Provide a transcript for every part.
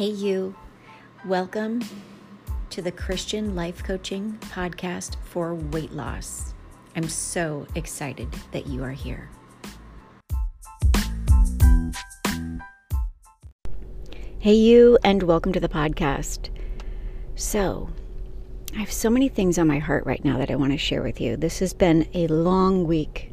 Hey you, welcome to the Christian Life Coaching Podcast for Weight Loss. I'm so excited that you are here. Hey you, and welcome to the podcast. So, I have so many things on my heart right now that I want to share with you. This has been a long week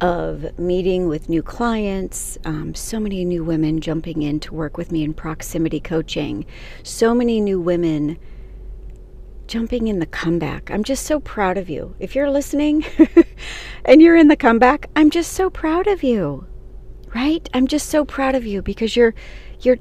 of meeting with new clients, so many new women jumping in to work with me in proximity coaching, so many new women jumping in the comeback. I'm just so proud of you. If you're listening and you're in the comeback, I'm just so proud of you, right? I'm just so proud of you because you're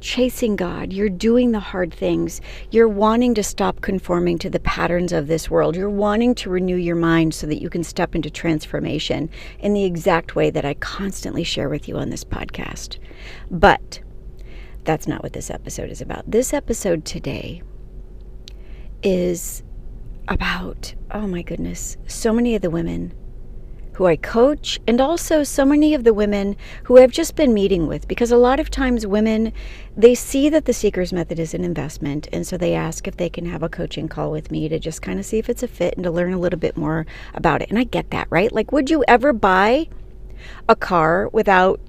chasing God. You're doing the hard things. You're wanting to stop conforming to the patterns of this world. You're wanting to renew your mind so that you can step into transformation in the exact way that I constantly share with you on this podcast. But that's not what this episode is about. This episode today is about, oh my goodness, so many of the women who I coach, and also so many of the women who I've just been meeting with, because a lot of times women, they see that the Seeker's Method is an investment, and so they ask if they can have a coaching call with me to just kind of see if it's a fit and to learn a little bit more about it. And I get that, right? Like, would you ever buy a car without,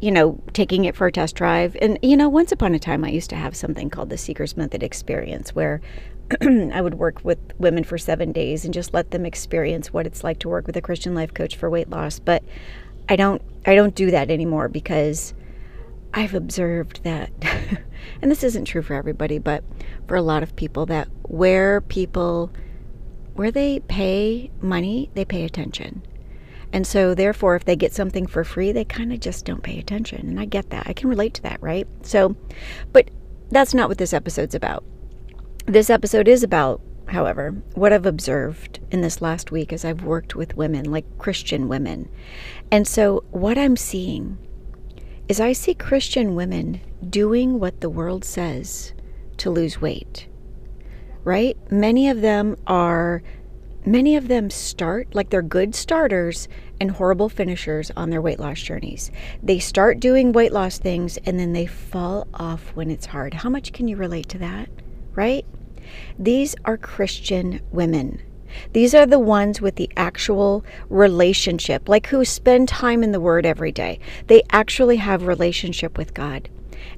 taking it for a test drive? And, once upon a time, I used to have something called the Seeker's Method Experience, where I would work with women for 7 days and just let them experience what it's like to work with a Christian life coach for weight loss. But I don't do that anymore because I've observed that, and this isn't true for everybody, but for a lot of people, that where they pay money, they pay attention. And so therefore, if they get something for free, they kind of just don't pay attention. And I get that. I can relate to that, right? So, but that's not what this episode's about. This episode is about, however, what I've observed in this last week as I've worked with women, like Christian women. And so what I'm seeing is I see Christian women doing what the world says to lose weight, right? Many of them start, like, they're good starters and horrible finishers on their weight loss journeys. They start doing weight loss things and then they fall off when it's hard. How much can you relate to that, right? These are Christian women. These are the ones with the actual relationship, like, who spend time in the Word every day. They actually have relationship with God,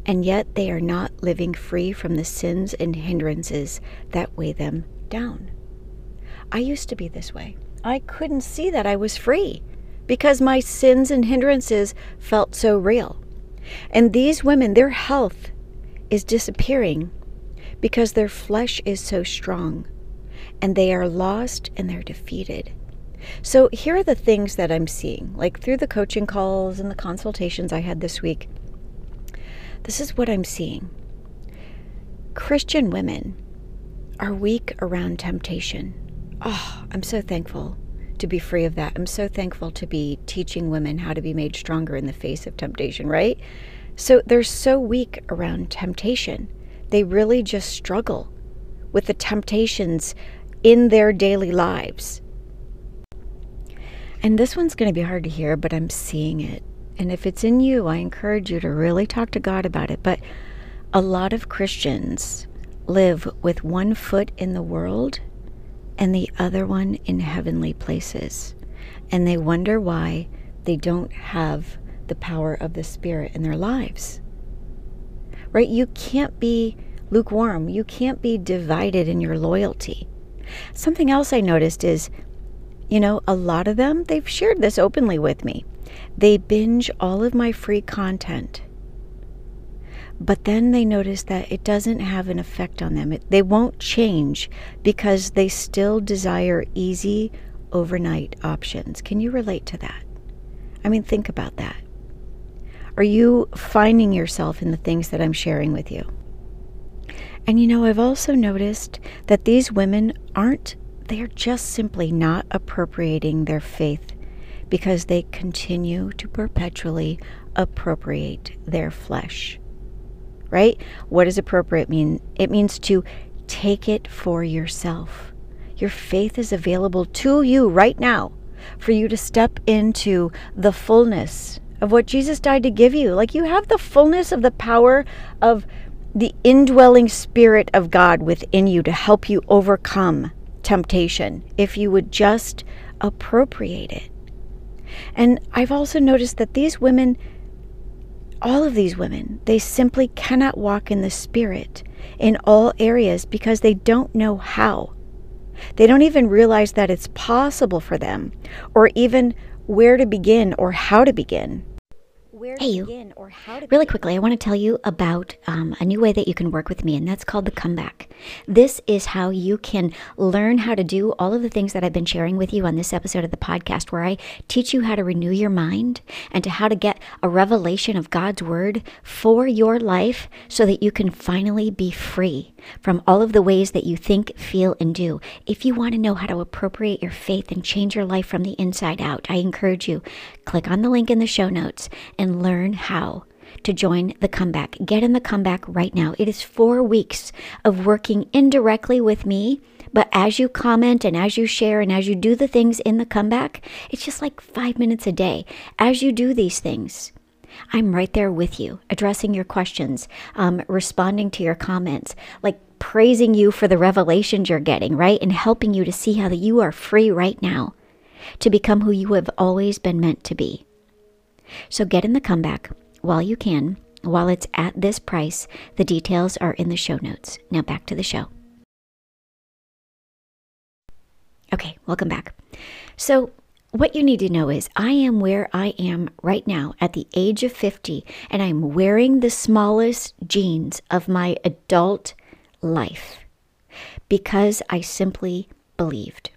and yet they are not living free from the sins and hindrances that weigh them down. I used to be this way. I couldn't see that I was free because my sins and hindrances felt so real. And these women, their health is disappearing because their flesh is so strong, and they are lost and they're defeated. So here are the things that I'm seeing, like, through the coaching calls and the consultations I had this week. This is what I'm seeing. Christian women are weak around temptation. Oh, I'm so thankful to be free of that. I'm so thankful to be teaching women how to be made stronger in the face of temptation, right? So they're so weak around temptation. They really just struggle with the temptations in their daily lives. And this one's going to be hard to hear, but I'm seeing it. And if it's in you, I encourage you to really talk to God about it. But a lot of Christians live with one foot in the world and the other one in heavenly places. And they wonder why they don't have the power of the Spirit in their lives. Right? You can't be lukewarm. You can't be divided in your loyalty. Something else I noticed is, a lot of them, they've shared this openly with me. They binge all of my free content, but then they notice that it doesn't have an effect on them. They won't change because they still desire easy overnight options. Can you relate to that? I mean, think about that. Are you finding yourself in the things that I'm sharing with you? And I've also noticed that these women they're just simply not appropriating their faith because they continue to perpetually appropriate their flesh, right? What does appropriate mean? It means to take it for yourself. Your faith is available to you right now for you to step into the fullness of what Jesus died to give you. Like, you have the fullness of the power of the indwelling Spirit of God within you to help you overcome temptation if you would just appropriate it. And I've also noticed that these women, all of these women, they simply cannot walk in the Spirit in all areas because they don't know how. They don't even realize that it's possible for them, or even where to begin or how to begin. Hey, you. Really quickly, I want to tell you about a new way that you can work with me, and that's called The Comeback. This is how you can learn how to do all of the things that I've been sharing with you on this episode of the podcast, where I teach you how to renew your mind and how to get a revelation of God's Word for your life so that you can finally be free from all of the ways that you think, feel, and do. If you want to know how to appropriate your faith and change your life from the inside out, I encourage you, click on the link in the show notes and learn how to join The Comeback. Get in The Comeback right now. It is 4 weeks of working indirectly with me, but as you comment and as you share and as you do the things in The Comeback, it's just like 5 minutes a day. As you do these things, I'm right there with you, addressing your questions, responding to your comments, like praising you for the revelations you're getting, right? And helping you to see how that you are free right now to become who you have always been meant to be. So get in The Comeback while you can, while it's at this price. The details are in the show notes. Now back to the show. Okay, welcome back. So what you need to know is I am where I am right now at the age of 50, and I'm wearing the smallest jeans of my adult life because I simply believed.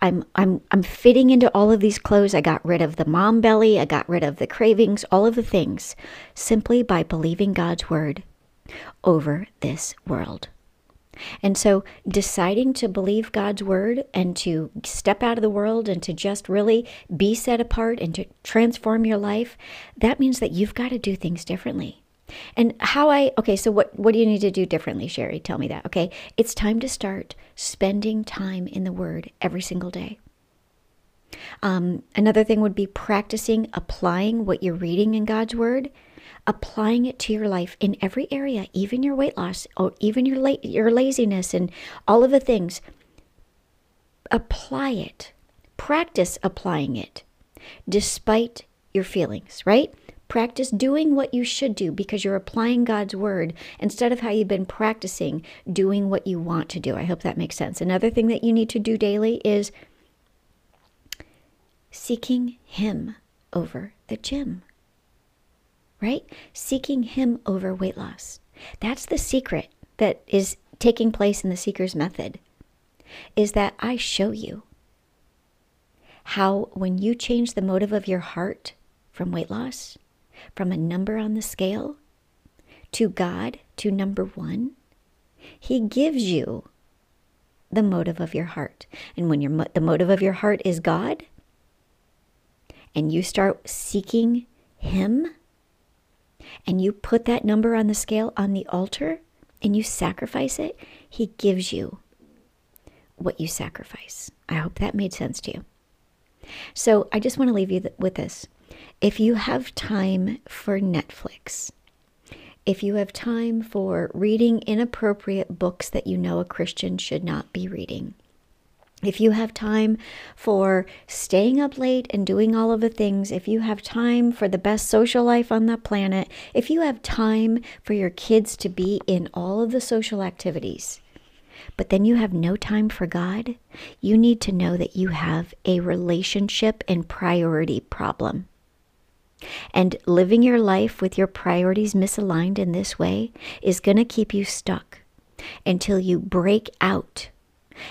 I'm fitting into all of these clothes. I got rid of the mom belly. I got rid of the cravings, all of the things, simply by believing God's word over this world. And so deciding to believe God's word and to step out of the world and to just really be set apart and to transform your life, that means that you've got to do things differently. And so what do you need to do differently, Sherry? Tell me that, okay? It's time to start spending time in the Word every single day. Another thing would be practicing applying what you're reading in God's Word, applying it to your life in every area, even your weight loss, or even your laziness and all of the things. Apply it. Practice applying it despite your feelings, right? Practice doing what you should do because you're applying God's word instead of how you've been practicing doing what you want to do. I hope that makes sense. Another thing that you need to do daily is seeking Him over the gym, right? Seeking Him over weight loss. That's the secret that is taking place in the Seeker's Method, is that I show you how when you change the motive of your heart from weight loss, from a number on the scale to God, to number one, He gives you the motive of your heart. And when the motive of your heart is God, and you start seeking Him, and you put that number on the scale on the altar, and you sacrifice it, He gives you what you sacrifice. I hope that made sense to you. So I just want to leave you with this. If you have time for Netflix, if you have time for reading inappropriate books that you know a Christian should not be reading, if you have time for staying up late and doing all of the things, if you have time for the best social life on the planet, if you have time for your kids to be in all of the social activities, but then you have no time for God, you need to know that you have a relationship and priority problem. And living your life with your priorities misaligned in this way is going to keep you stuck until you break out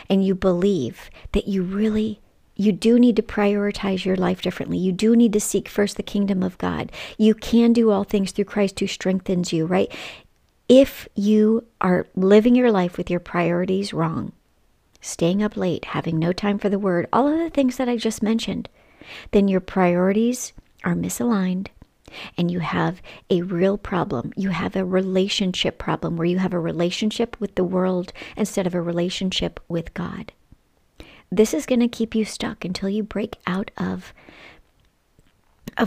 and you believe that you do need to prioritize your life differently. You do need to seek first the kingdom of God. You can do all things through Christ who strengthens you, right? If you are living your life with your priorities wrong, staying up late, having no time for the word, all of the things that I just mentioned, then your priorities are misaligned and you have a real problem. You have a relationship problem where you have a relationship with the world instead of a relationship with God. This is going to keep you stuck until you break out of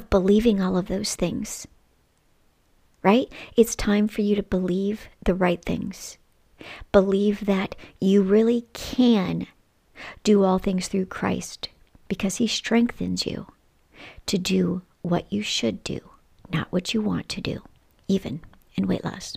believing all of those things right? It's time for you to believe the right things. Believe that you really can do all things through Christ because he strengthens you to do what you should do, not what you want to do, even in weight loss.